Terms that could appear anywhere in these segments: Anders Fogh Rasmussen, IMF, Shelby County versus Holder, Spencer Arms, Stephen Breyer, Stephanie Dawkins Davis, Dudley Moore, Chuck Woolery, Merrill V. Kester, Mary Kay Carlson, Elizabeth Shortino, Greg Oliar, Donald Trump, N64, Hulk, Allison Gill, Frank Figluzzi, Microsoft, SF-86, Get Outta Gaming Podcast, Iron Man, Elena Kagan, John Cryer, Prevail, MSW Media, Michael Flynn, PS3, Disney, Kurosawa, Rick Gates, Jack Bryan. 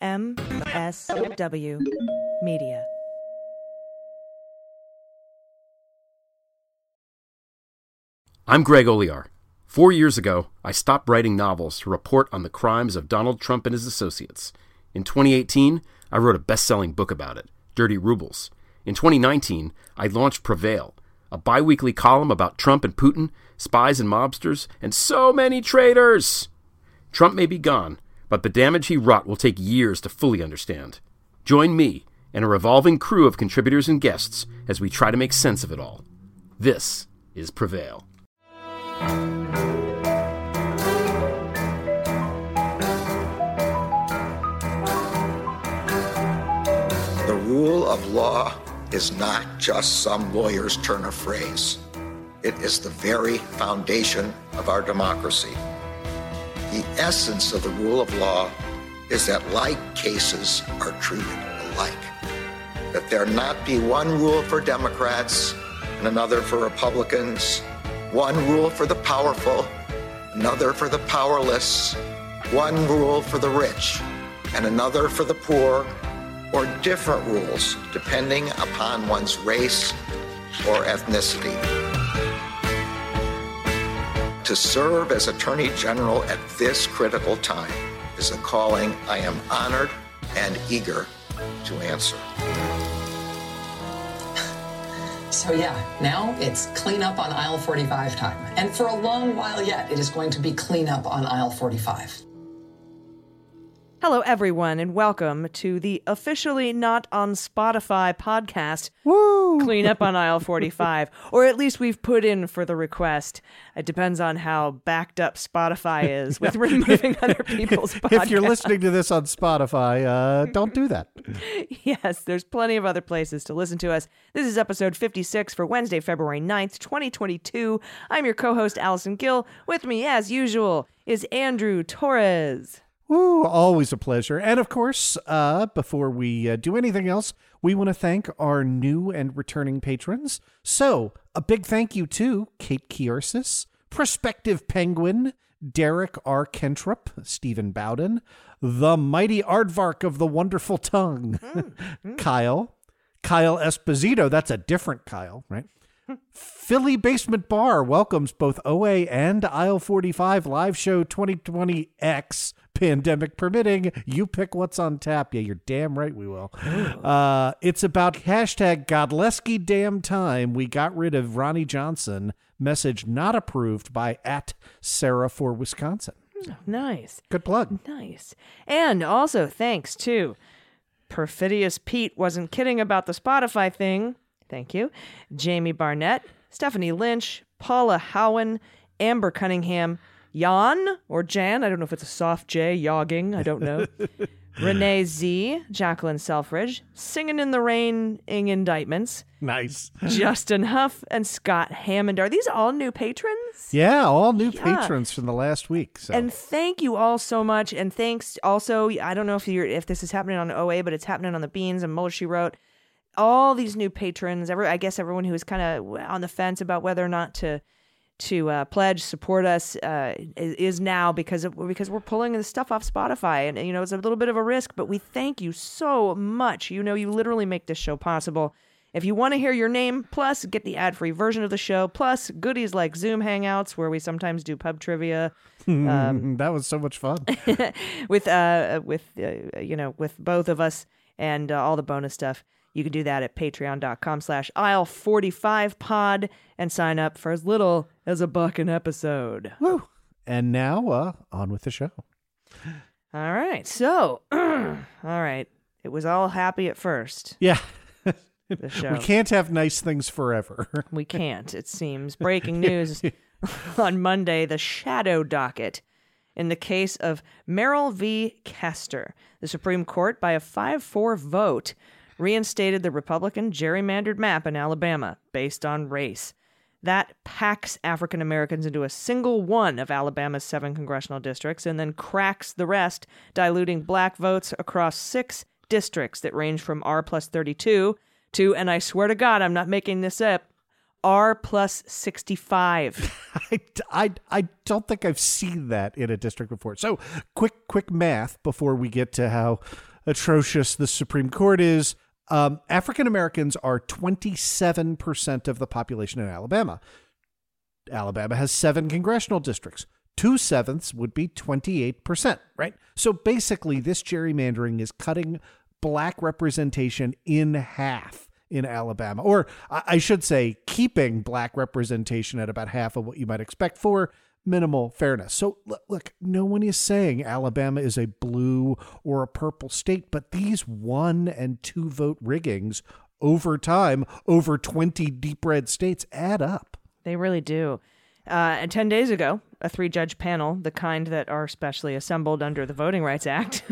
MSW Media. I'm Greg Oliar. 4 years ago, I stopped writing novels to report on the crimes of Donald Trump and his associates. In 2018, I wrote a best-selling book about it, Dirty Rubles. In 2019, I launched Prevail, a bi-weekly column about Trump and Putin, spies and mobsters, and so many traitors! Trump may be gone, but the damage he wrought will take years to fully understand. Join me and a revolving crew of contributors and guests as we try to make sense of it all. This is Prevail. The rule of law is not just some lawyer's turn of phrase. It is the very foundation of our democracy. The essence of the rule of law is that like cases are treated alike, that there not be one rule for Democrats and another for Republicans, one rule for the powerful, another for the powerless, one rule for the rich, and another for the poor, or different rules depending upon one's race or ethnicity. To serve as Attorney General at this critical time is a calling I am honored and eager to answer. So now it's clean up on Aisle 45 time. And for a long while yet, it is going to be clean up on Aisle 45. Hello, everyone, and welcome to the officially not on Spotify podcast, Woo! Clean Up on Aisle 45, or at least we've put in for the request. It depends on how backed up Spotify is with removing other people's podcasts. If you're listening to this on Spotify, don't do that. Yes, there's plenty of other places to listen to us. This is episode 56 for Wednesday, February 9th, 2022. I'm your co-host, Allison Gill. With me, as usual, is Andrew Torres. Woo, always a pleasure. And of course, before we do anything else, we want to thank our new and returning patrons. So a big thank you to Kate Kiarsis, Prospective Penguin, Derek R. Kentrop, Stephen Bowden, the mighty Aardvark of the Wonderful Tongue, Kyle Esposito. That's a different Kyle, right? Philly Basement Bar welcomes both OA and Aisle 45 live show 2020X, pandemic permitting. You pick what's on tap. Yeah, you're damn right we will. It's about hashtag Godlesky damn time. We got rid of Ronnie Johnson. Message not approved by @Sarah for Wisconsin. Nice. Good plug. Nice. And also thanks to Perfidious Pete wasn't kidding about the Spotify thing. Thank you. Jamie Barnett, Stephanie Lynch, Paula Howen, Amber Cunningham, Jan or Jan. I don't know if it's a soft J, yogging. I don't know. Renee Z, Jacqueline Selfridge, Singing in the Rain, Ing Indictments. Nice. Justin Huff and Scott Hammond. Are these all new patrons? Yeah, all new patrons from the last week. So. And thank you all so much. And thanks also, I don't know if this is happening on OA, but it's happening on the Beans and Muller, She Wrote. All these new patrons, I guess everyone who is kind of on the fence about whether or not to pledge, support us, is now because we're pulling this stuff off Spotify. And, you know, it's a little bit of a risk, but we thank you so much. You know, you literally make this show possible. If you want to hear your name, plus get the ad-free version of the show, plus goodies like Zoom Hangouts, where we sometimes do pub trivia. That was so much fun. with both of us and all the bonus stuff. You can do that at patreon.com/aisle45pod and sign up for as little as $1 an episode. Woo! And now, on with the show. All right. So, all right. It was all happy at first. Yeah. The show. We can't have nice things forever. We can't, it seems. Breaking news on Monday, the shadow docket. In the case of Merrill V. Kester, the Supreme Court, by a 5-4 vote, reinstated the Republican gerrymandered map in Alabama based on race. That packs African Americans into a single one of Alabama's 7 congressional districts and then cracks the rest, diluting black votes across 6 districts that range from R+32 to, and I swear to God, I'm not making this up, R+65. I don't think I've seen that in a district before. So quick math before we get to how atrocious the Supreme Court is, African Americans are 27% of the population in Alabama. Alabama has 7 congressional districts. 2/7 would be 28%, right? So basically, this gerrymandering is cutting black representation in half in Alabama, or I should say keeping black representation at about half of what you might expect for minimal fairness. So look, no one is saying Alabama is a blue or a purple state, but these 1 and 2 vote riggings over time, over 20 deep red states add up. They really do. And 10 days ago, a 3-judge panel, the kind that are specially assembled under the Voting Rights Act,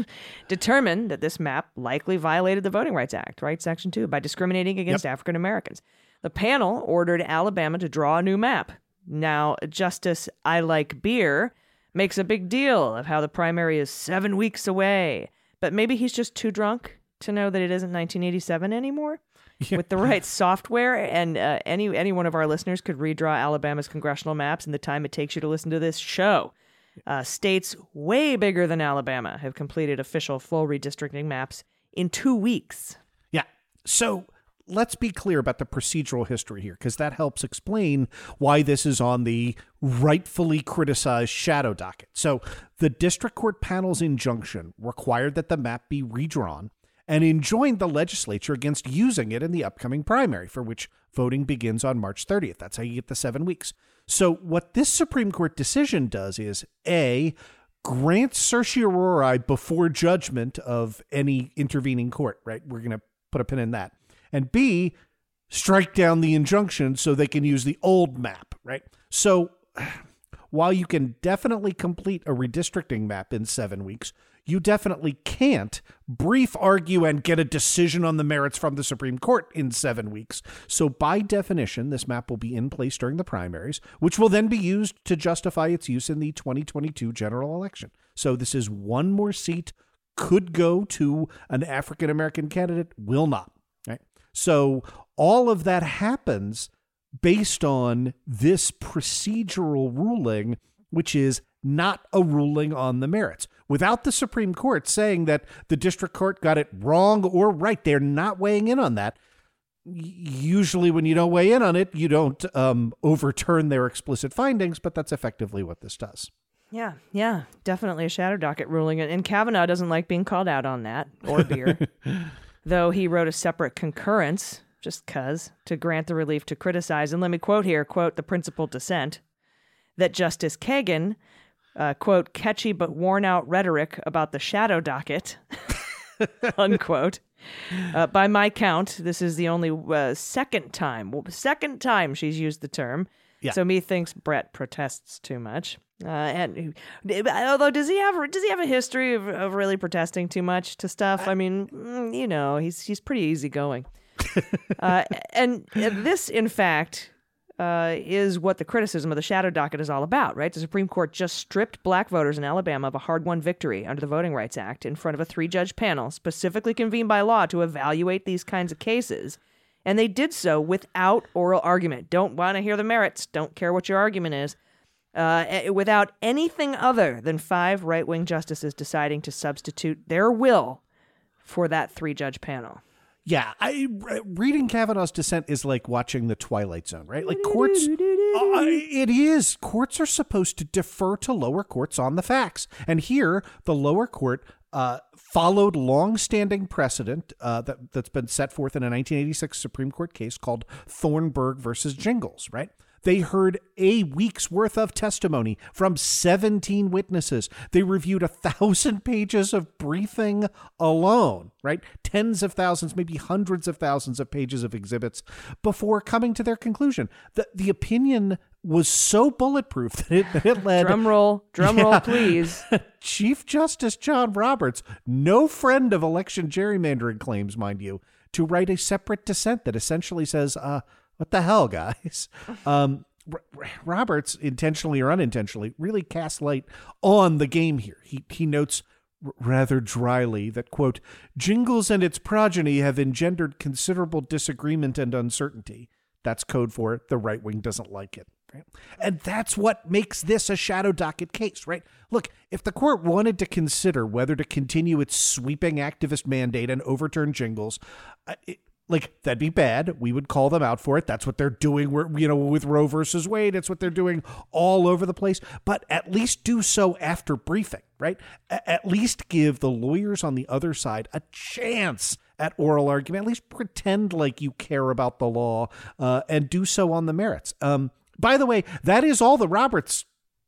determined that this map likely violated the Voting Rights Act, right, Section 2, by discriminating against African Americans. The panel ordered Alabama to draw a new map. Now, Justice I Like Beer makes a big deal of how the primary is 7 weeks away, but maybe he's just too drunk to know that it isn't 1987 anymore. Yeah. With the right software, and any one of our listeners could redraw Alabama's congressional maps in the time it takes you to listen to this show. States way bigger than Alabama have completed official full redistricting maps in 2 weeks. Yeah. So let's be clear about the procedural history here, because that helps explain why this is on the rightfully criticized shadow docket. So the district court panel's injunction required that the map be redrawn and enjoined the legislature against using it in the upcoming primary, for which voting begins on March 30th. That's how you get the 7 weeks. So what this Supreme Court decision does is, A, grant certiorari before judgment of any intervening court, right? We're going to put a pin in that. And B, strike down the injunction so they can use the old map, right? So while you can definitely complete a redistricting map in 7 weeks, you definitely can't brief, argue, and get a decision on the merits from the Supreme Court in 7 weeks. So by definition, this map will be in place during the primaries, which will then be used to justify its use in the 2022 general election. So this is one more seat could go to an African-American candidate, will not. Right? So all of that happens based on this procedural ruling, which is not a ruling on the merits. Without the Supreme Court saying that the district court got it wrong or right, they're not weighing in on that. Usually when you don't weigh in on it, you don't overturn their explicit findings, but that's effectively what this does. Yeah, definitely a shadow docket ruling. And Kavanaugh doesn't like being called out on that, or beer, though he wrote a separate concurrence, just cause, to grant the relief to criticize. And let me quote here, quote, the principal dissent, that Justice Kagan, quote, catchy but worn-out rhetoric about the shadow docket, unquote. By my count, this is the only second time she's used the term. Yeah. So methinks Brett protests too much. And although does he have a history of really protesting too much to stuff? I mean, you know, he's pretty easygoing. And this, in fact, is what the criticism of the shadow docket is all about, right? The Supreme Court just stripped black voters in Alabama of a hard-won victory under the Voting Rights Act in front of a 3-judge panel specifically convened by law to evaluate these kinds of cases. And they did so without oral argument. Don't want to hear the merits. Don't care what your argument is. Without anything other than 5 right-wing justices deciding to substitute their will for that 3-judge panel. Yeah, reading Kavanaugh's dissent is like watching The Twilight Zone, right? Like courts, it is. Courts are supposed to defer to lower courts on the facts. And here, the lower court followed longstanding precedent that's been set forth in a 1986 Supreme Court case called Thornburg versus Jingles, right? They heard a week's worth of testimony from 17 witnesses. They reviewed 1,000 pages of briefing alone, right? Tens of thousands, maybe hundreds of thousands of pages of exhibits before coming to their conclusion. The opinion was so bulletproof that it led... Drum roll, please. Chief Justice John Roberts, no friend of election gerrymandering claims, mind you, to write a separate dissent that essentially says... what the hell, guys? Roberts, intentionally or unintentionally, really casts light on the game here. He notes rather dryly that, quote, Jingles and its progeny have engendered considerable disagreement and uncertainty. That's code for it. The right wing doesn't like it. right? And that's what makes this a shadow docket case, right? Look, if the court wanted to consider whether to continue its sweeping activist mandate and overturn Jingles, that'd be bad. We would call them out for it. That's what they're doing, with Roe versus Wade. It's what they're doing all over the place. But at least do so after briefing, right? At least give the lawyers on the other side a chance at oral argument. At least pretend like you care about the law and do so on the merits. By the way, that is all the Roberts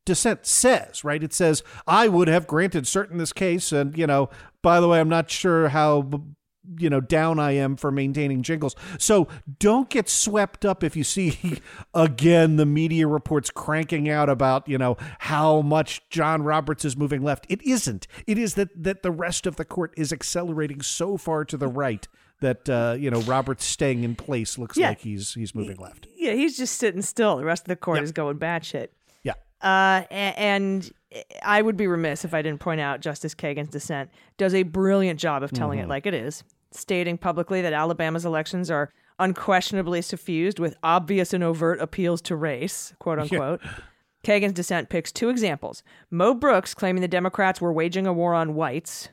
dissent says, right? It says, I would have granted cert in this case. And, by the way, I'm not sure how, down I am for maintaining Jingles. So don't get swept up if you see, again, the media reports cranking out about, how much John Roberts is moving left. It isn't. It is that the rest of the court is accelerating so far to the right that, Roberts staying in place looks like he's moving left. Yeah, he's just sitting still. The rest of the court is going batshit. Yeah. And I would be remiss if I didn't point out Justice Kagan's dissent does a brilliant job of telling it like it is, stating publicly that Alabama's elections are unquestionably suffused with obvious and overt appeals to race, quote unquote. Yeah. Kagan's dissent picks two examples. Mo Brooks claiming the Democrats were waging a war on whites,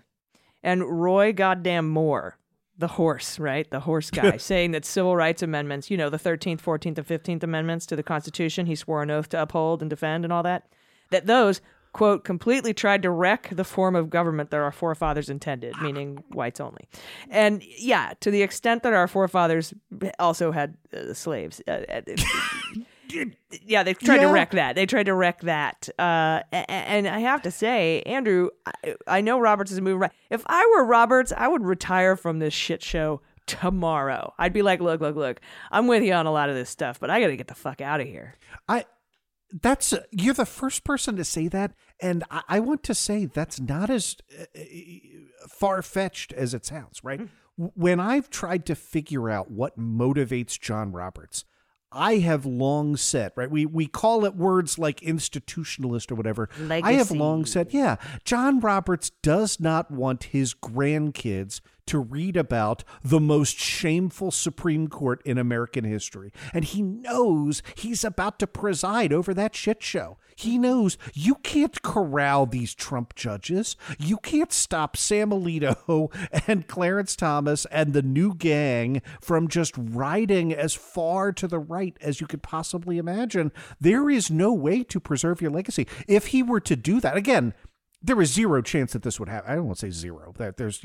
and Roy goddamn Moore, the horse, right? The horse guy, saying that civil rights amendments, the 13th, 14th, and 15th amendments to the Constitution he swore an oath to uphold and defend and all that, that those, quote, completely tried to wreck the form of government that our forefathers intended, meaning whites only. And yeah, to the extent that our forefathers also had slaves. They tried to wreck that. They tried to wreck that. And I have to say, Andrew, I know Roberts is moving right. If I were Roberts, I would retire from this shit show tomorrow. I'd be like, look, I'm with you on a lot of this stuff, but I got to get the fuck out of here. You're the first person to say that. And I want to say that's not as far-fetched as it sounds, right? Mm-hmm. When I've tried to figure out what motivates John Roberts, I have long said, right? We call it words like institutionalist or whatever. Legacy. I have long said, John Roberts does not want his grandkids to read about the most shameful Supreme Court in American history. And he knows he's about to preside over that shit show. He knows you can't corral these Trump judges. You can't stop Sam Alito and Clarence Thomas and the new gang from just riding as far to the right as you could possibly imagine. There is no way to preserve your legacy. If he were to do that, again, there is zero chance that this would happen. I don't want to say zero. That there's,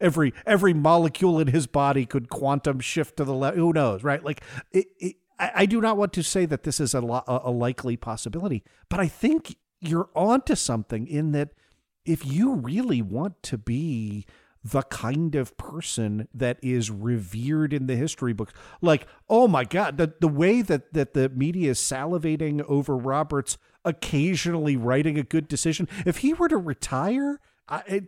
every molecule in his body could quantum shift to the left. Who knows, right? Like, I do not want to say that this is a likely possibility, but I think you're onto something in that if you really want to be the kind of person that is revered in the history books, like, oh my God, the way that the media is salivating over Roberts occasionally writing a good decision. If he were to retire,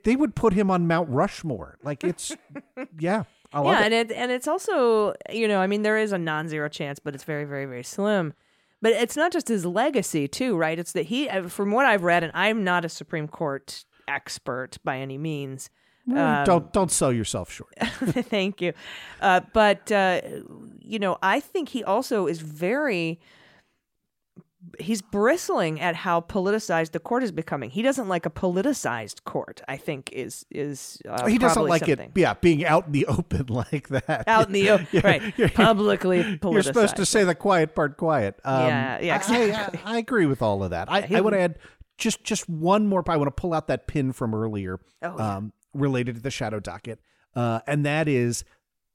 they would put him on Mount Rushmore. Like it's, I love it. And it's also, there is a non-zero chance, but it's very, very, very slim. But it's not just his legacy too, right? It's that he, from what I've read, and I'm not a Supreme Court expert by any means. Don't sell yourself short. Thank you. But I think he also is he's bristling at how politicized the court is becoming. He doesn't like a politicized court, I think is he doesn't like something. It. Yeah. Being out in the open like that. Out in the open. Yeah. Right. Publicly politicized. You're supposed to say the quiet part quiet. Exactly. I agree with all of that. I would add just one more. I want to pull out that pin from earlier related to the shadow docket. And that is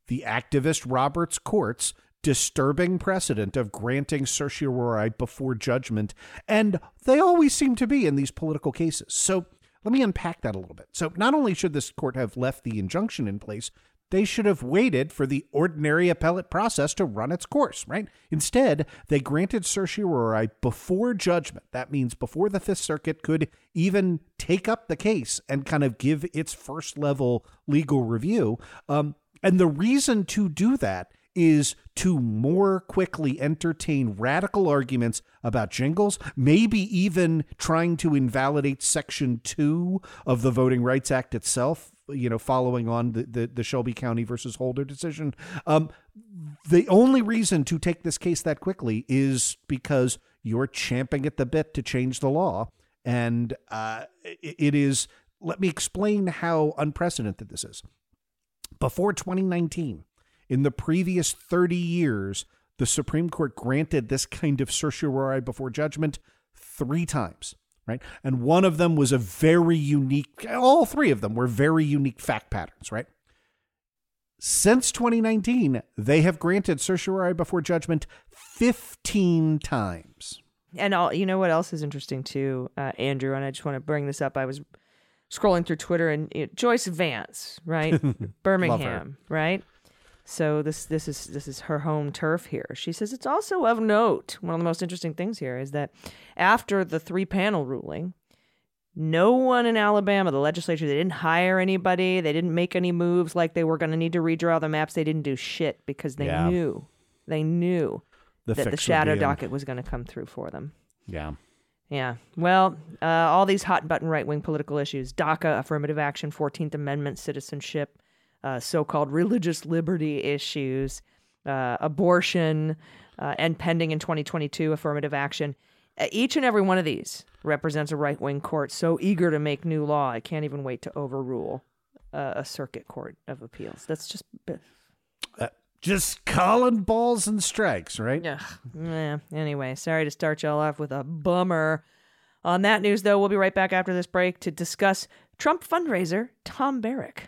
the activist Roberts courts disturbing precedent of granting certiorari before judgment, and they always seem to be in these political cases. So let me unpack that a little bit. So not only should this court have left the injunction in place, they should have waited for the ordinary appellate process to run its course, right? Instead, they granted certiorari before judgment. That means before the Fifth Circuit could even take up the case and kind of give its first level legal review. And the reason to do that is to more quickly entertain radical arguments about Jingles, maybe even trying to invalidate Section 2 of the Voting Rights Act itself, you know, following on the Shelby County versus Holder decision. The only reason to take this case that quickly is because you're champing at the bit to change the law. And it is, let me explain how unprecedented this is. Before 2019, in the previous 30 years, the Supreme Court granted this kind of certiorari before judgment 3 times. Right. And one of them was a very unique, all 3 of them were very unique fact patterns. Right. Since 2019, they have granted certiorari before judgment 15 times. And you know what else is interesting, too, Andrew, and I just want to bring this up. I was scrolling through Twitter and Joyce Vance, right? Birmingham, right? So this is her home turf here. She says it's also of note. One of the most interesting things here is that after the 3-panel ruling, no one in Alabama, the legislature, they didn't hire anybody. They didn't make any moves like they were going to need to redraw the maps. They didn't do shit because they knew. They knew that the shadow docket was going to come through for them. Yeah. Yeah. Well, all these hot button right wing political issues, DACA, affirmative action, 14th Amendment, citizenship, so-called religious liberty issues, abortion, and pending in 2022, affirmative action. Each and every one of these represents a right-wing court so eager to make new law, it can't even wait to overrule a circuit court of appeals. That's just calling balls and strikes, right? Yeah. Anyway, sorry to start y'all off with a bummer. On that news, though, we'll be right back after this break to discuss Trump fundraiser Tom Barrack.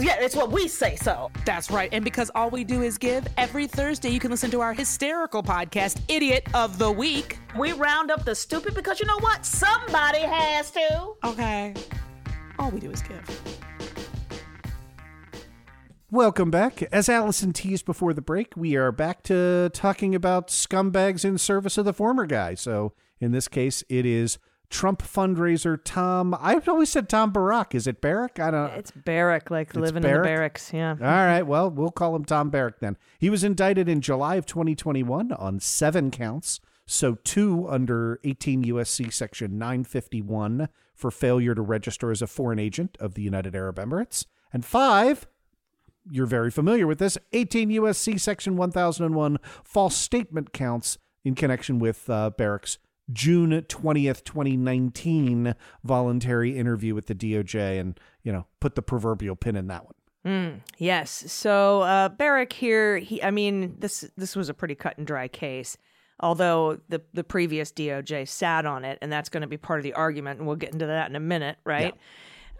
Yeah, it's what we say so. That's right. And because all we do is give, every Thursday you can listen to our hysterical podcast, Idiot of the Week. We round up the stupid because you know what? Somebody has to. Okay. All we do is give. Welcome back. As Allison teased before the break, we are back to talking about scumbags in service of the former guy. So in this case, it is Trump fundraiser Tom. I've always said Tom Barrack. Is it Barrack? I don't know. It's Barrack, like living in the barracks. Yeah. All right. Well, we'll call him Tom Barrack then. He was indicted in July of 2021 on 7 counts. So 2 under 18 U.S.C. Section 951 for failure to register as a foreign agent of the United Arab Emirates. And 5, you're very familiar with this, 18 U.S.C. Section 1001 false statement counts in connection with Barrack's June 20th, 2019 voluntary interview with the DOJ and, you know, put the proverbial pin in that one. Yes. So Barrack here, this was a pretty cut and dry case, although the previous DOJ sat on it. And that's going to be part of the argument. And we'll get into that in a minute. Right.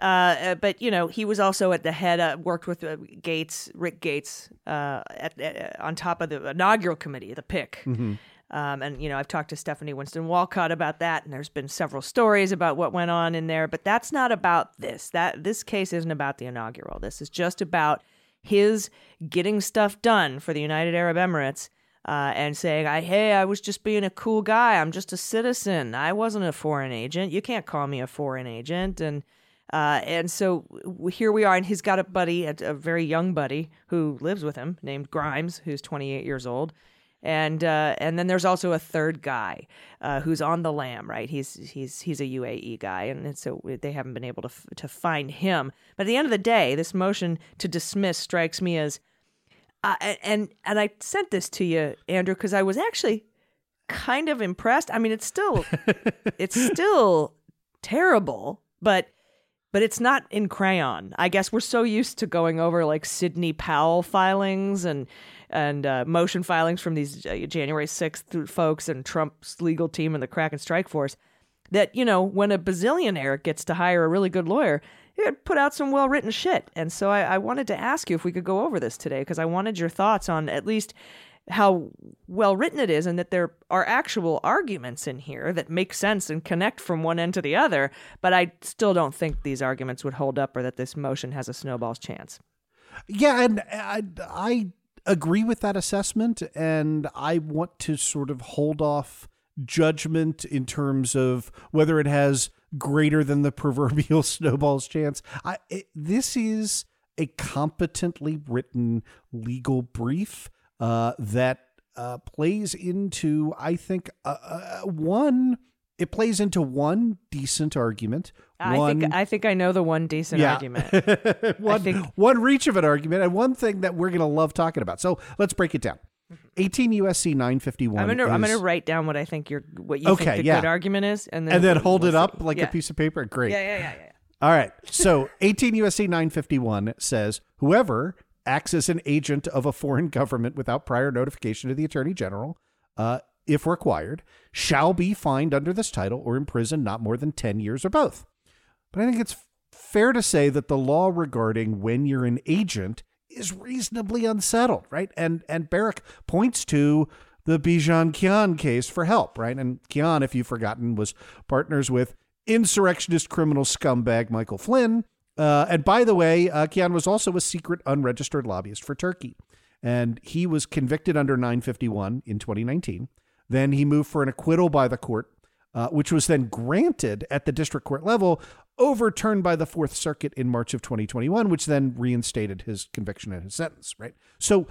Yeah. But, you know, he was also at the head, worked with Rick Gates on top of the inaugural committee, the PIC. Mm-hmm. And, you know, I've talked to Stephanie Winston Walcott about that, and there's been several stories about what went on in there. But that's not about this. This case isn't about the inaugural. This is just about his getting stuff done for the United Arab Emirates and saying, I was just being a cool guy. I'm just a citizen. I wasn't a foreign agent. You can't call me a foreign agent. And so here we are, and he's got a buddy, a very young buddy who lives with him named Grimes, who's 28 years old. And then there's also a third guy who's on the lam, right? He's a UAE guy, and so they haven't been able to find him. But at the end of the day, this motion to dismiss strikes me as, and I sent this to you, Andrew, because I was actually kind of impressed. I mean, it's still terrible, but it's not in crayon. I guess we're so used to going over like Sidney Powell filings and motion filings from these January 6th folks and Trump's legal team and the Crack and Strike Force that, you know, when a bazillionaire gets to hire a really good lawyer, it put out some well-written shit. And so I wanted to ask you if we could go over this today, because I wanted your thoughts on at least how well written it is and that there are actual arguments in here that make sense and connect from one end to the other. But I still don't think these arguments would hold up or that this motion has a snowball's chance. Yeah, and I agree with that assessment, and I want to sort of hold off judgment in terms of whether it has greater than the proverbial snowball's chance. This is a competently written legal brief that plays into, I think, it plays into one decent argument. I think I know the one decent argument. One reach of an argument and one thing that we're going to love talking about. So let's break it down. 18 USC 951. I'm going to write down what I think what you think the good argument is, and then hold it up like a piece of paper. Great. Yeah. All right. So 18 USC 951 says, whoever acts as an agent of a foreign government without prior notification to the Attorney General, if required, shall be fined under this title or imprisoned not more than 10 years or both. But I think it's fair to say that the law regarding when you're an agent is reasonably unsettled, right? And Barrack points to the Bijan Kian case for help, right? And Kian, if you've forgotten, was partners with insurrectionist criminal scumbag Michael Flynn. And by the way, Kian was also a secret unregistered lobbyist for Turkey. And he was convicted under 951 in 2019. Then he moved for an acquittal by the court, which was then granted at the district court level, overturned by the Fourth Circuit in March of 2021, which then reinstated his conviction and his sentence, right? So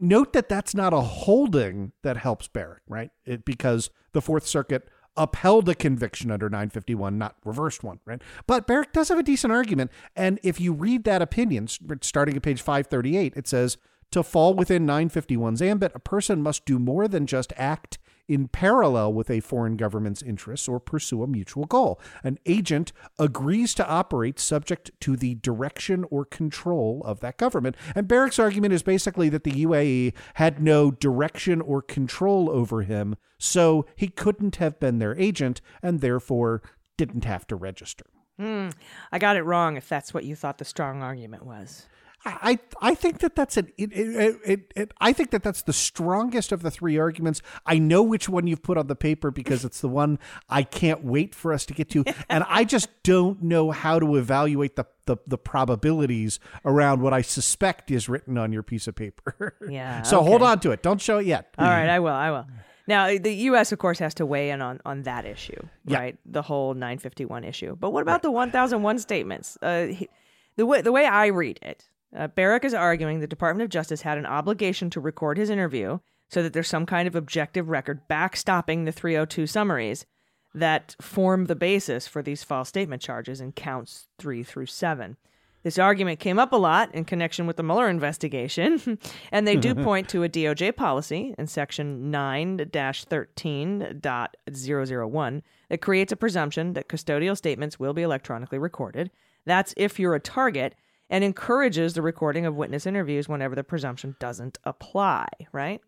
note that that's not a holding that helps Barrack, right? Because the Fourth Circuit upheld a conviction under 951, not reversed one, right? But Barrack does have a decent argument. And if you read that opinion, starting at page 538, it says, to fall within 951's ambit, a person must do more than just act in parallel with a foreign government's interests or pursue a mutual goal. An agent agrees to operate subject to the direction or control of that government. And Barrack's argument is basically that the UAE had no direction or control over him, so he couldn't have been their agent and therefore didn't have to register. I got it wrong if that's what you thought the strong argument was. I think that's the strongest of the three arguments. I know which one you've put on the paper because it's the one I can't wait for us to get to. And I just don't know how to evaluate the probabilities around what I suspect is written on your piece of paper. Yeah. So okay. Hold on to it. Don't show it yet. All right. I will. Now, the U.S., of course, has to weigh in on that issue, right? The whole 951 issue. But what about the 1001 statements? The way I read it, Barrack is arguing the Department of Justice had an obligation to record his interview so that there's some kind of objective record backstopping the 302 summaries that form the basis for these false statement charges in counts 3 through 7. This argument came up a lot in connection with the Mueller investigation, and they do point to a DOJ policy in section 9-13.001 that creates a presumption that custodial statements will be electronically recorded. That's if you're a target, and encourages the recording of witness interviews whenever the presumption doesn't apply, right?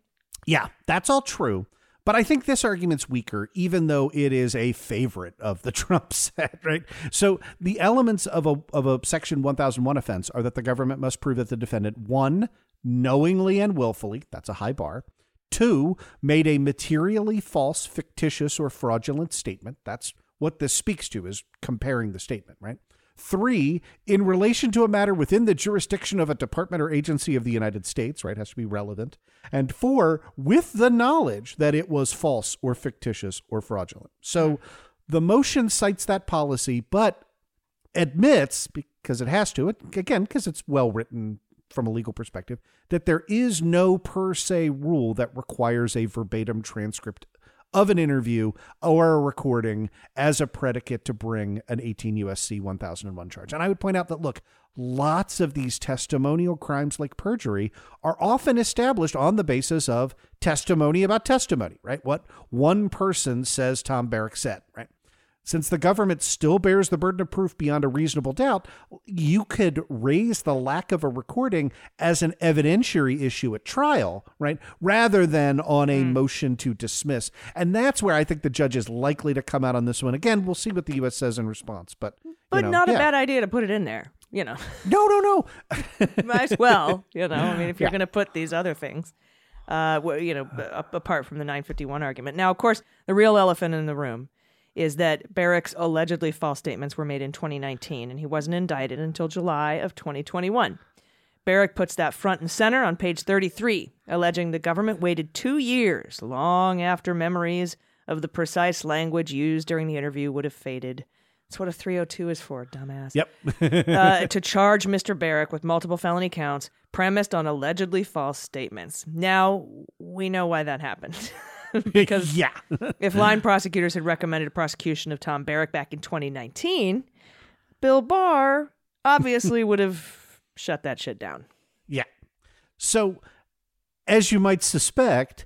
Yeah, that's all true. But I think this argument's weaker, even though it is a favorite of the Trump set, right? So the elements of a Section 1001 offense are that the government must prove that the defendant, 1, knowingly and willfully, that's a high bar, 2, made a materially false, fictitious, or fraudulent statement. That's what this speaks to, is comparing the statement, right? 3, in relation to a matter within the jurisdiction of a department or agency of the United States, right, has to be relevant. And 4, with the knowledge that it was false or fictitious or fraudulent. So the motion cites that policy, but admits, because it has to, again, because it's well written from a legal perspective, that there is no per se rule that requires a verbatim transcript of an interview or a recording as a predicate to bring an 18 USC 1001 charge. And I would point out that, look, lots of these testimonial crimes like perjury are often established on the basis of testimony about testimony, right? What one person says Tom Barrack said, right? Since the government still bears the burden of proof beyond a reasonable doubt, you could raise the lack of a recording as an evidentiary issue at trial, right? Rather than on a motion to dismiss. And that's where I think the judge is likely to come out on this one. Again, we'll see what the U.S. says in response. But not a bad idea to put it in there, you know. No. Might as well, you know, I mean, if you're going to put these other things. apart from the 951 argument. Now, of course, the real elephant in the room is that Barrack's allegedly false statements were made in 2019, and he wasn't indicted until July of 2021. Barrack puts that front and center on page 33, alleging the government waited 2 years, long after memories of the precise language used during the interview would have faded. That's what a 302 is for, dumbass. Yep. To charge Mr. Barrack with multiple felony counts premised on allegedly false statements. Now, we know why that happened. Because yeah. If line prosecutors had recommended a prosecution of Tom Barrack back in 2019, Bill Barr obviously would have shut that shit down. Yeah. So, as you might suspect,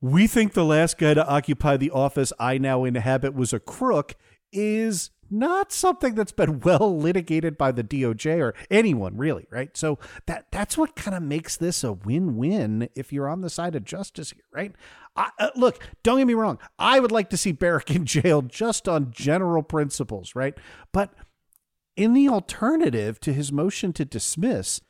we think the last guy to occupy the office I now inhabit was a crook is not something that's been well litigated by the DOJ or anyone really, right? So that's what kind of makes this a win-win if you're on the side of justice here, right? Look, don't get me wrong. I would like to see Barrack in jail just on general principles, right? But in the alternative to his motion to dismiss,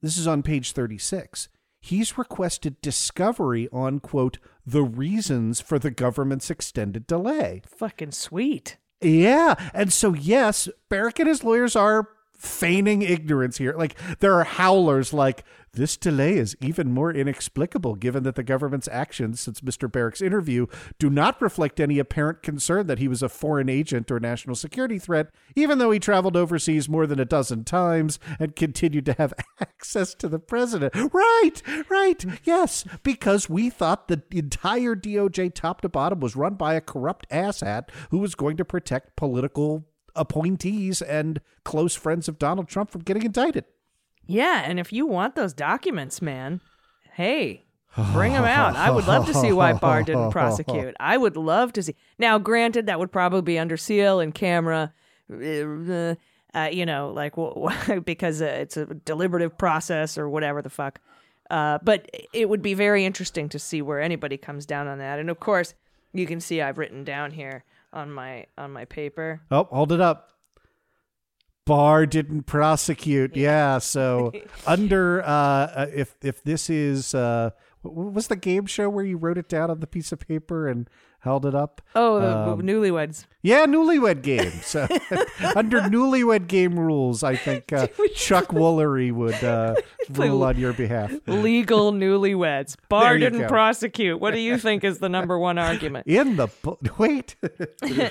this is on page 36, he's requested discovery on, quote, the reasons for the government's extended delay. Fucking sweet. Yeah. And so, yes, Barrack and his lawyers are feigning ignorance here. Like, there are howlers like, this delay is even more inexplicable given that the government's actions since Mr. Barrack's interview do not reflect any apparent concern that he was a foreign agent or national security threat, even though he traveled overseas more than a dozen times and continued to have access to the president. Right. Yes, because we thought the entire DOJ top to bottom was run by a corrupt asshat who was going to protect political appointees and close friends of Donald Trump from getting indicted. Yeah, and if you want those documents, man, hey, bring them out. I would love to see why Barr didn't prosecute. I would love to see. Now, granted, that would probably be under seal and camera, because it's a deliberative process or whatever the fuck. But it would be very interesting to see where anybody comes down on that. And of course, you can see I've written down here on my paper. Oh, hold it up. Barr didn't prosecute. Yeah, so under if this is what was the game show where you wrote it down on the piece of paper and held it up? Oh, Newlyweds. Yeah, Newlywed Game. So under Newlywed Game rules, I think Chuck Woolery would rule on your behalf. Legal Newlyweds. Barr didn't prosecute. What do you think is the number one argument? Wait.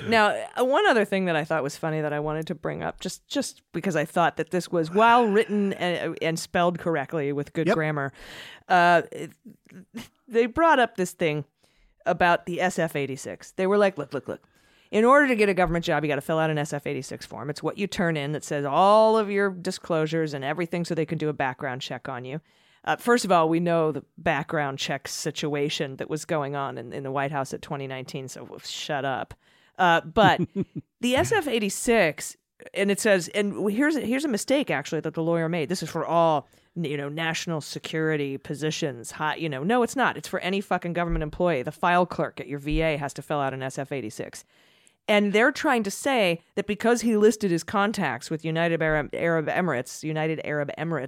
Now, one other thing that I thought was funny that I wanted to bring up, just because I thought that this was, while written and spelled correctly with good grammar, they brought up this thing about the SF-86. They were like, look. In order to get a government job, you got to fill out an SF-86 form. It's what you turn in that says all of your disclosures and everything so they can do a background check on you. First of all, we know the background check situation that was going on in the White House at 2019, so shut up. But the SF-86, and it says, and here's a mistake, actually, that the lawyer made. This is for all national security positions, no, it's not. It's for any fucking government employee. The file clerk at your VA has to fill out an SF-86. And they're trying to say that because he listed his contacts with United Arab Emirates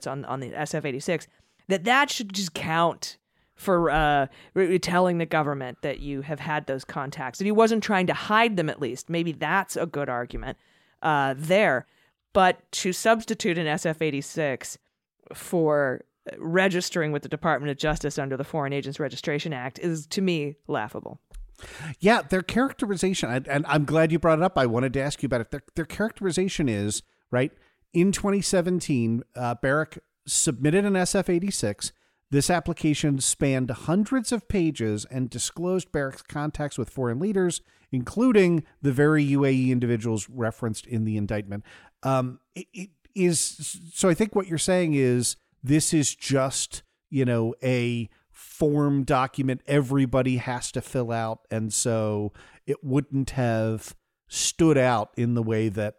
on the SF-86, that should just count for telling the government that you have had those contacts. And he wasn't trying to hide them, at least. Maybe that's a good argument there. But to substitute an SF-86 for registering with the Department of Justice under the Foreign Agents Registration Act is, to me, laughable. Yeah, their characterization, and I'm glad you brought it up. I wanted to ask you about it. Their characterization is, right, in 2017, Barrack submitted an SF-86. This application spanned hundreds of pages and disclosed Barrack's contacts with foreign leaders, including the very UAE individuals referenced in the indictment. So I think what you're saying is this is just, a form document everybody has to fill out. And so it wouldn't have stood out in the way that,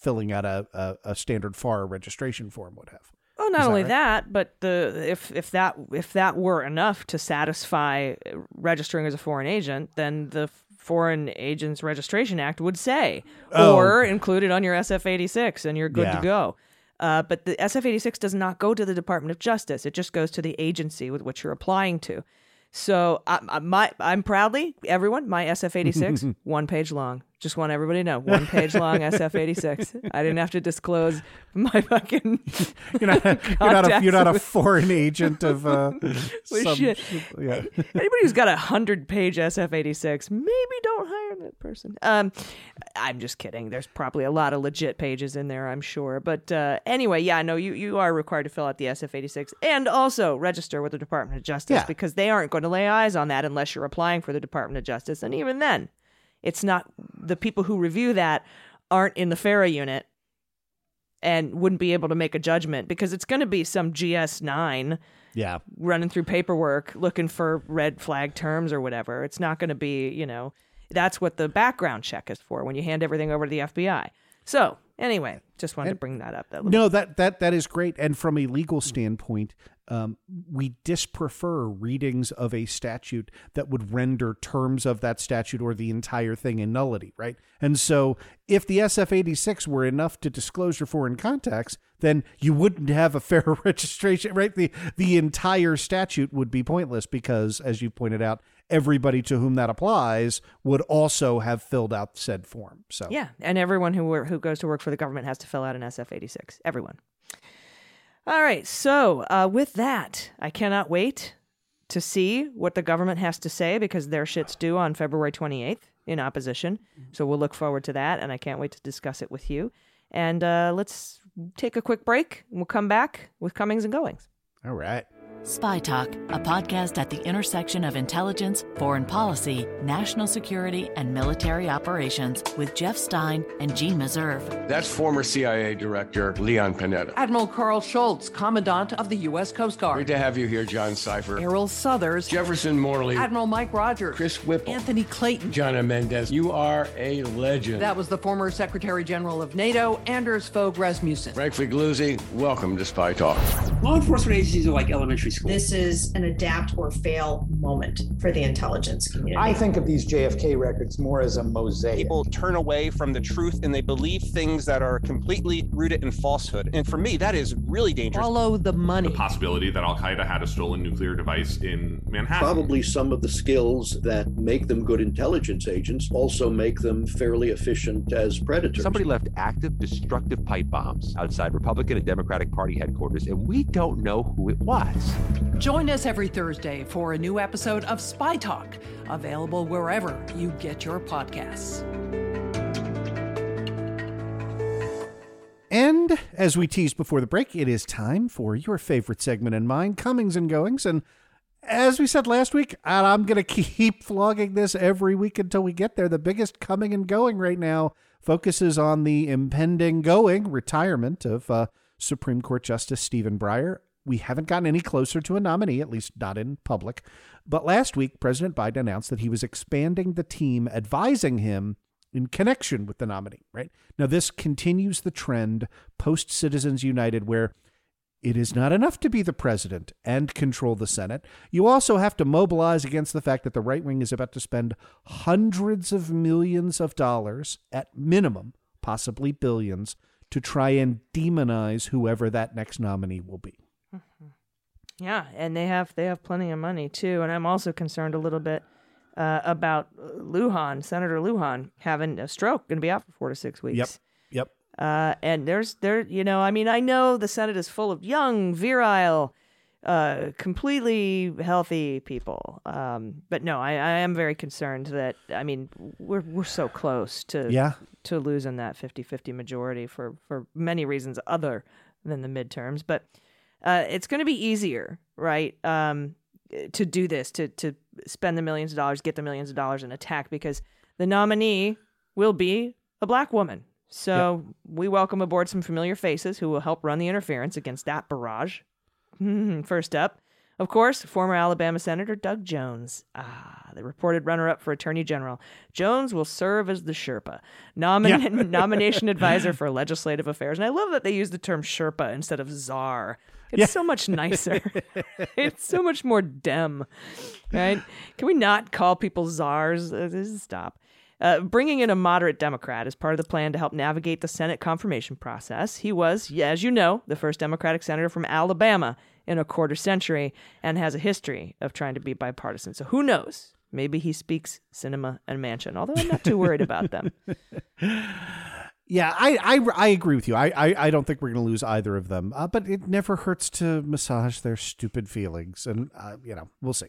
filling out a standard FAR registration form would have. Well, not only that, but if that were enough to satisfy registering as a foreign agent, then the Foreign Agents Registration Act would say, or included on your SF-86, and you're good to go. But the SF-86 does not go to the Department of Justice. It just goes to the agency with which you're applying to. So I'm proudly, my SF-86, one page long. Just want everybody to know, one page long SF-86. I didn't have to disclose my fucking You're not a foreign agent of... shit. Yeah. Anybody who's got a 100-page SF-86, maybe don't hire that person. I'm just kidding. There's probably a lot of legit pages in there, I'm sure. But anyway, yeah, no, you are required to fill out the SF-86 and also register with the Department of Justice because they aren't going to lay eyes on that unless you're applying for the Department of Justice. And even then, it's not, the people who review that aren't in the FARA unit and wouldn't be able to make a judgment because it's going to be some GS9 running through paperwork looking for red flag terms or whatever. It's not going to be, that's what the background check is for when you hand everything over to the FBI. So anyway, just wanted to bring that up. That is great. And from a legal standpoint, we disprefer readings of a statute that would render terms of that statute or the entire thing in nullity, right? And so if the SF-86 were enough to disclose your foreign contacts, then you wouldn't have a fair registration, right? The entire statute would be pointless because, as you pointed out, everybody to whom that applies would also have filled out said form. So yeah, and everyone who goes to work for the government has to fill out an SF-86, everyone. All right, so with that, I cannot wait to see what the government has to say because their shit's due on February 28th in opposition. So we'll look forward to that, and I can't wait to discuss it with you. And let's take a quick break, and we'll come back with Comings and Goings. All right. Spy Talk, a podcast at the intersection of intelligence, foreign policy, national security, and military operations with Jeff Stein and Gene Meserve. That's former CIA Director Leon Panetta. Admiral Carl Schultz, Commandant of the U.S. Coast Guard. Great to have you here, John Seifer. Errol Southers. Jefferson Morley. Admiral Mike Rogers. Chris Whipple. Anthony Clayton. Jana Mendez. You are a legend. That was the former Secretary General of NATO, Anders Fogh Rasmussen. Frank Figluzzi, welcome to Spy Talk. Law enforcement agencies are like elementary school. This is an adapt or fail moment for the intelligence community. I think of these JFK records more as a mosaic. People turn away from the truth and they believe things that are completely rooted in falsehood. And for me, that is really dangerous. Follow the money. The possibility that al-Qaeda had a stolen nuclear device in Manhattan. Probably some of the skills that make them good intelligence agents also make them fairly efficient as predators. Somebody left active, destructive pipe bombs outside Republican and Democratic Party headquarters, and we don't know who it was. Join us every Thursday for a new episode of Spy Talk, available wherever you get your podcasts. And as we teased before the break, it is time for your favorite segment and mine, Comings and Goings. And as we said last week, and I'm going to keep flogging this every week until we get there, the biggest coming and going right now focuses on the impending retirement of Supreme Court Justice Stephen Breyer. We haven't gotten any closer to a nominee, at least not in public. But last week, President Biden announced that he was expanding the team advising him in connection with the nominee, right? Now, this continues the trend post-Citizens United where it is not enough to be the president and control the Senate. You also have to mobilize against the fact that the right wing is about to spend hundreds of millions of dollars at minimum, possibly billions, to try and demonize whoever that next nominee will be. Yeah, and they have plenty of money too, and I'm also concerned a little bit about Lujan, Senator Lujan, having a stroke, going to be out for 4 to 6 weeks. Yep. And I know the Senate is full of young, virile, completely healthy people, but no, I am very concerned that we're so close to losing that 50-50 majority for many reasons other than the midterms, but. It's going to be easier, right, to do this, to spend the millions of dollars, get the millions of dollars and attack, because the nominee will be a black woman. So we welcome aboard some familiar faces who will help run the interference against that barrage. First up, of course, former Alabama Senator Doug Jones, the reported runner-up for Attorney General. Jones will serve as the Sherpa, nomination advisor for legislative affairs. And I love that they use the term Sherpa instead of czar. It's so much nicer. It's so much more dem, right? Can we not call people czars? Stop. Bringing in a moderate Democrat is part of the plan to help navigate the Senate confirmation process. He was, as you know, the first Democratic senator from Alabama in a quarter century and has a history of trying to be bipartisan. So who knows? Maybe he speaks cinema and mansion, although I'm not too worried about them. Yeah, I agree with you. I don't think we're going to lose either of them, but it never hurts to massage their stupid feelings. And, we'll see.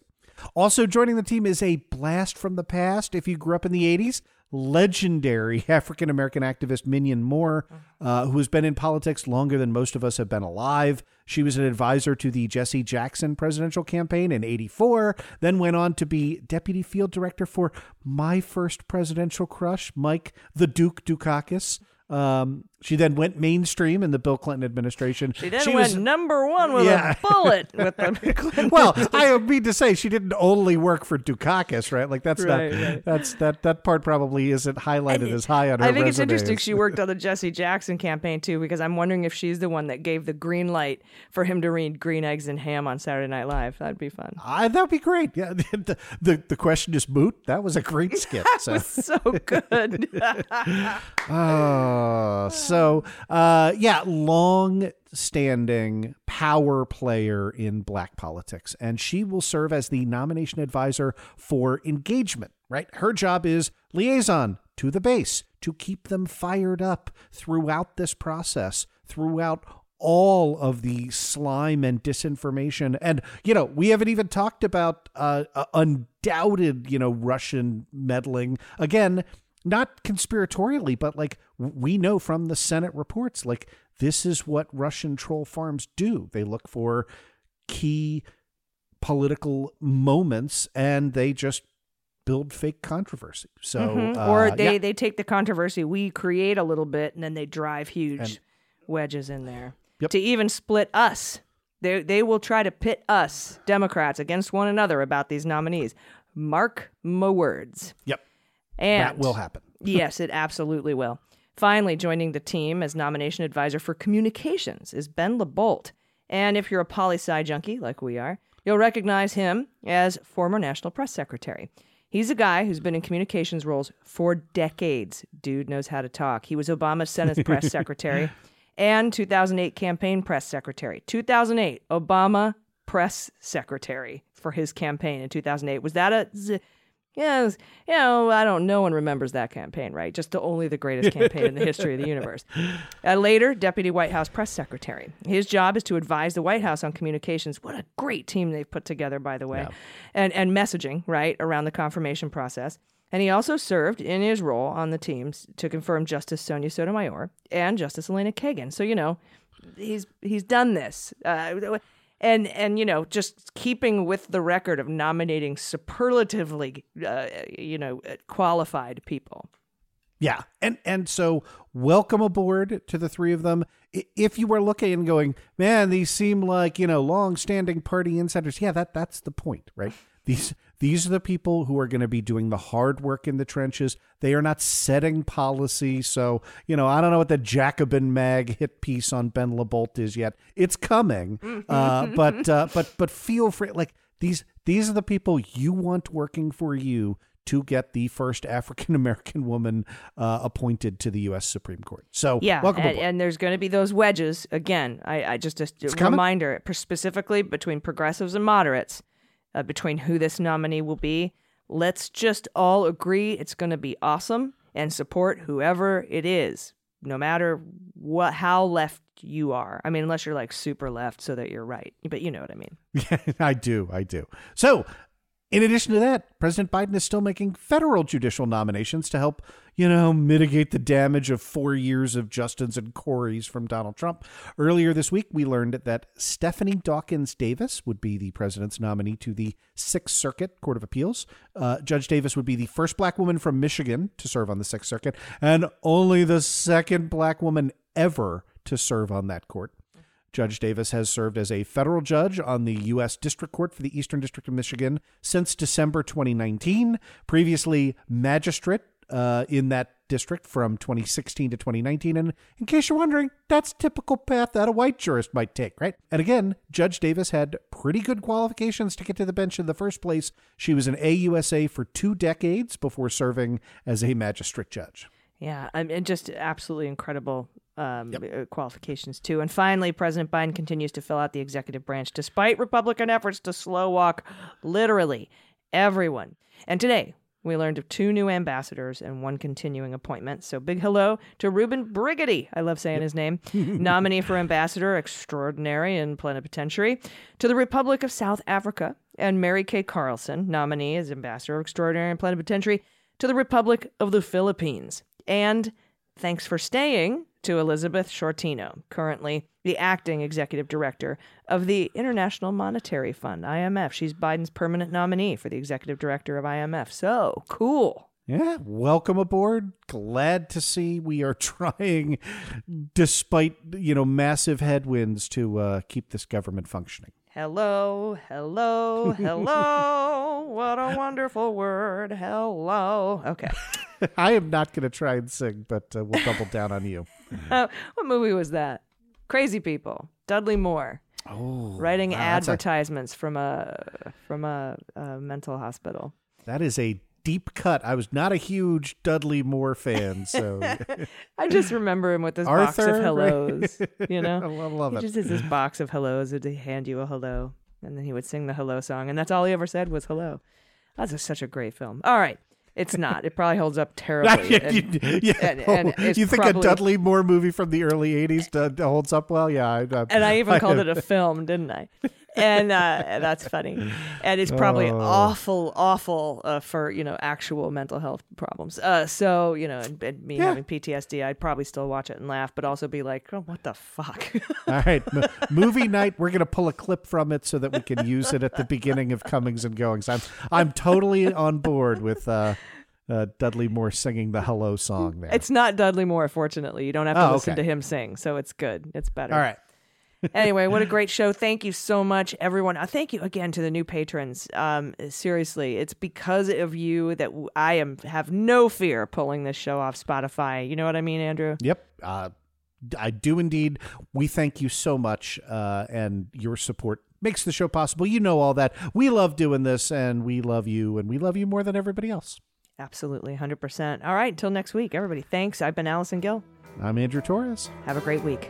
Also joining the team is a blast from the past. If you grew up in the 80s, legendary African-American activist Minion Moore, who has been in politics longer than most of us have been alive. She was an advisor to the Jesse Jackson presidential campaign in 84, then went on to be deputy field director for my first presidential crush, Mike the Duke Dukakis. She then went mainstream in the Bill Clinton administration. She went number one with a bullet with the Clinton. Well, I mean to say she didn't only work for Dukakis, right? Like that's right, not right. That's that part probably isn't highlighted as high on her. I think it's interesting she worked on the Jesse Jackson campaign too, because I'm wondering if she's the one that gave the green light for him to read Green Eggs and Ham on Saturday Night Live. That'd be fun. That'd be great. Yeah, the question is boot. That was a great skit. That was so good. So, long-standing power player in black politics, and she will serve as the nomination advisor for engagement, right? Her job is liaison to the base, to keep them fired up throughout this process, throughout all of the slime and disinformation. And, we haven't even talked about undoubted, Russian meddling. Again, not conspiratorially, but we know from the Senate reports, this is what Russian troll farms do. They look for key political moments and they just build fake controversy. So they take the controversy we create a little bit and then they drive huge wedges in there to even split us. They will try to pit us Democrats against one another about these nominees. Mark my words. Yep. And that will happen. Yes, it absolutely will. Finally, joining the team as nomination advisor for communications is Ben LeBolt. And if you're a poli-sci junkie like we are, you'll recognize him as former national press secretary. He's a guy who's been in communications roles for decades. Dude knows how to talk. He was Obama's Senate press secretary and 2008 campaign press secretary. 2008, Obama press secretary for his campaign in 2008. Was that a... I don't know. No one remembers that campaign, right? Just the greatest campaign in the history of the universe. Later, Deputy White House Press Secretary. His job is to advise the White House on communications. What a great team they've put together, by the way. Yeah. And messaging, right, around the confirmation process. And he also served in his role on the teams to confirm Justice Sonia Sotomayor and Justice Elena Kagan. So, he's done this. And just keeping with the record of nominating superlatively, qualified people. Yeah. And so welcome aboard to the three of them. If you were looking and going, man, these seem like, long-standing party insiders. Yeah, that's the point, right? These are the people who are going to be doing the hard work in the trenches. They are not setting policy. So, I don't know what the Jacobin mag hit piece on Ben LeBolt is yet. It's coming. But feel free. These are the people you want working for you to get the first African-American woman appointed to the U.S. Supreme Court. So, welcome aboard. And there's going to be those wedges. Again, I just a reminder specifically between progressives and moderates. Between who this nominee will be. Let's just all agree it's going to be awesome and support whoever it is, no matter how left you are. I mean, unless you're super left so that you're right, but you know what I mean. Yeah, I do. So in addition to that, President Biden is still making federal judicial nominations to help, mitigate the damage of 4 years of Justins and Corys from Donald Trump. Earlier this week, we learned that Stephanie Dawkins Davis would be the president's nominee to the Sixth Circuit Court of Appeals. Judge Davis would be the first black woman from Michigan to serve on the Sixth Circuit and only the second black woman ever to serve on that court. Judge Davis has served as a federal judge on the U.S. District Court for the Eastern District of Michigan since December 2019, previously magistrate in that district from 2016 to 2019. And in case you're wondering, that's typical path that a white jurist might take, right? And again, Judge Davis had pretty good qualifications to get to the bench in the first place. She was an AUSA for 2 decades before serving as a magistrate judge. Yeah, and just absolutely incredible qualifications, too. And finally, President Biden continues to fill out the executive branch, despite Republican efforts to slow walk literally everyone. And today, we learned of 2 new ambassadors and 1 continuing appointment. So big hello to Ruben Brigety, I love saying his name, nominee for ambassador extraordinary and plenipotentiary to the Republic of South Africa, and Mary Kay Carlson, nominee as ambassador extraordinary and plenipotentiary to the Republic of the Philippines. And thanks for staying to Elizabeth Shortino, currently the acting executive director of the International Monetary Fund, IMF. She's Biden's permanent nominee for the executive director of IMF. So cool. Yeah, welcome aboard. Glad to see we are trying, despite, you know, massive headwinds, to keep this government functioning. Hello, hello, hello. What a wonderful word. Hello. Okay. I am not going to try and sing, but we'll double down on you. What movie was that? Crazy People. Dudley Moore. Oh, writing advertisements from a mental hospital. That is a deep cut. I was not a huge Dudley Moore fan, so I just remember him with this box of hellos. Right? You know, I love it. He just has this box of hellos. He'd hand you a hello, and then he would sing the hello song, and that's all he ever said was hello. That's such a great film. All right. It's not. It probably holds up terribly. And you think probably a Dudley Moore movie from the early 80s holds up well? Yeah. I called it a film, didn't I? And that's funny. And it's probably awful for, you know, actual mental health problems. So, you know, and me having PTSD, I'd probably still watch it and laugh, but also be like, oh, what the fuck? All right. Movie night, we're going to pull a clip from it so that we can use it at the beginning of Comings and Goings. I'm totally on board with Dudley Moore singing the hello song there. It's not Dudley Moore, fortunately. You don't have to listen to him sing. So it's good. It's better. All right. Anyway, what a great show. Thank you so much, everyone. Thank you again to the new patrons. Seriously, it's because of you that I have no fear pulling this show off Spotify. You know what I mean, Andrew? Yep. I do indeed. We thank you so much, and your support makes the show possible. You know all that. We love doing this, and we love you, more than everybody else. Absolutely, 100%. All right, until next week, everybody. Thanks. I've been Allison Gill. I'm Andrew Torres. Have a great week.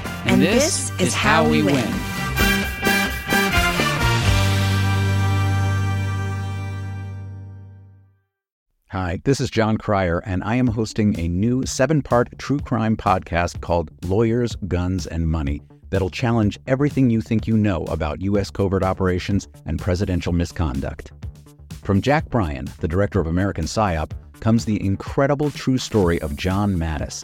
And this is how we win. Hi, this is John Cryer, and I am hosting a new 7-part true crime podcast called Lawyers, Guns, and Money that'll challenge everything you think you know about U.S. covert operations and presidential misconduct. From Jack Bryan, the director of American PSYOP, comes the incredible true story of John Mattis,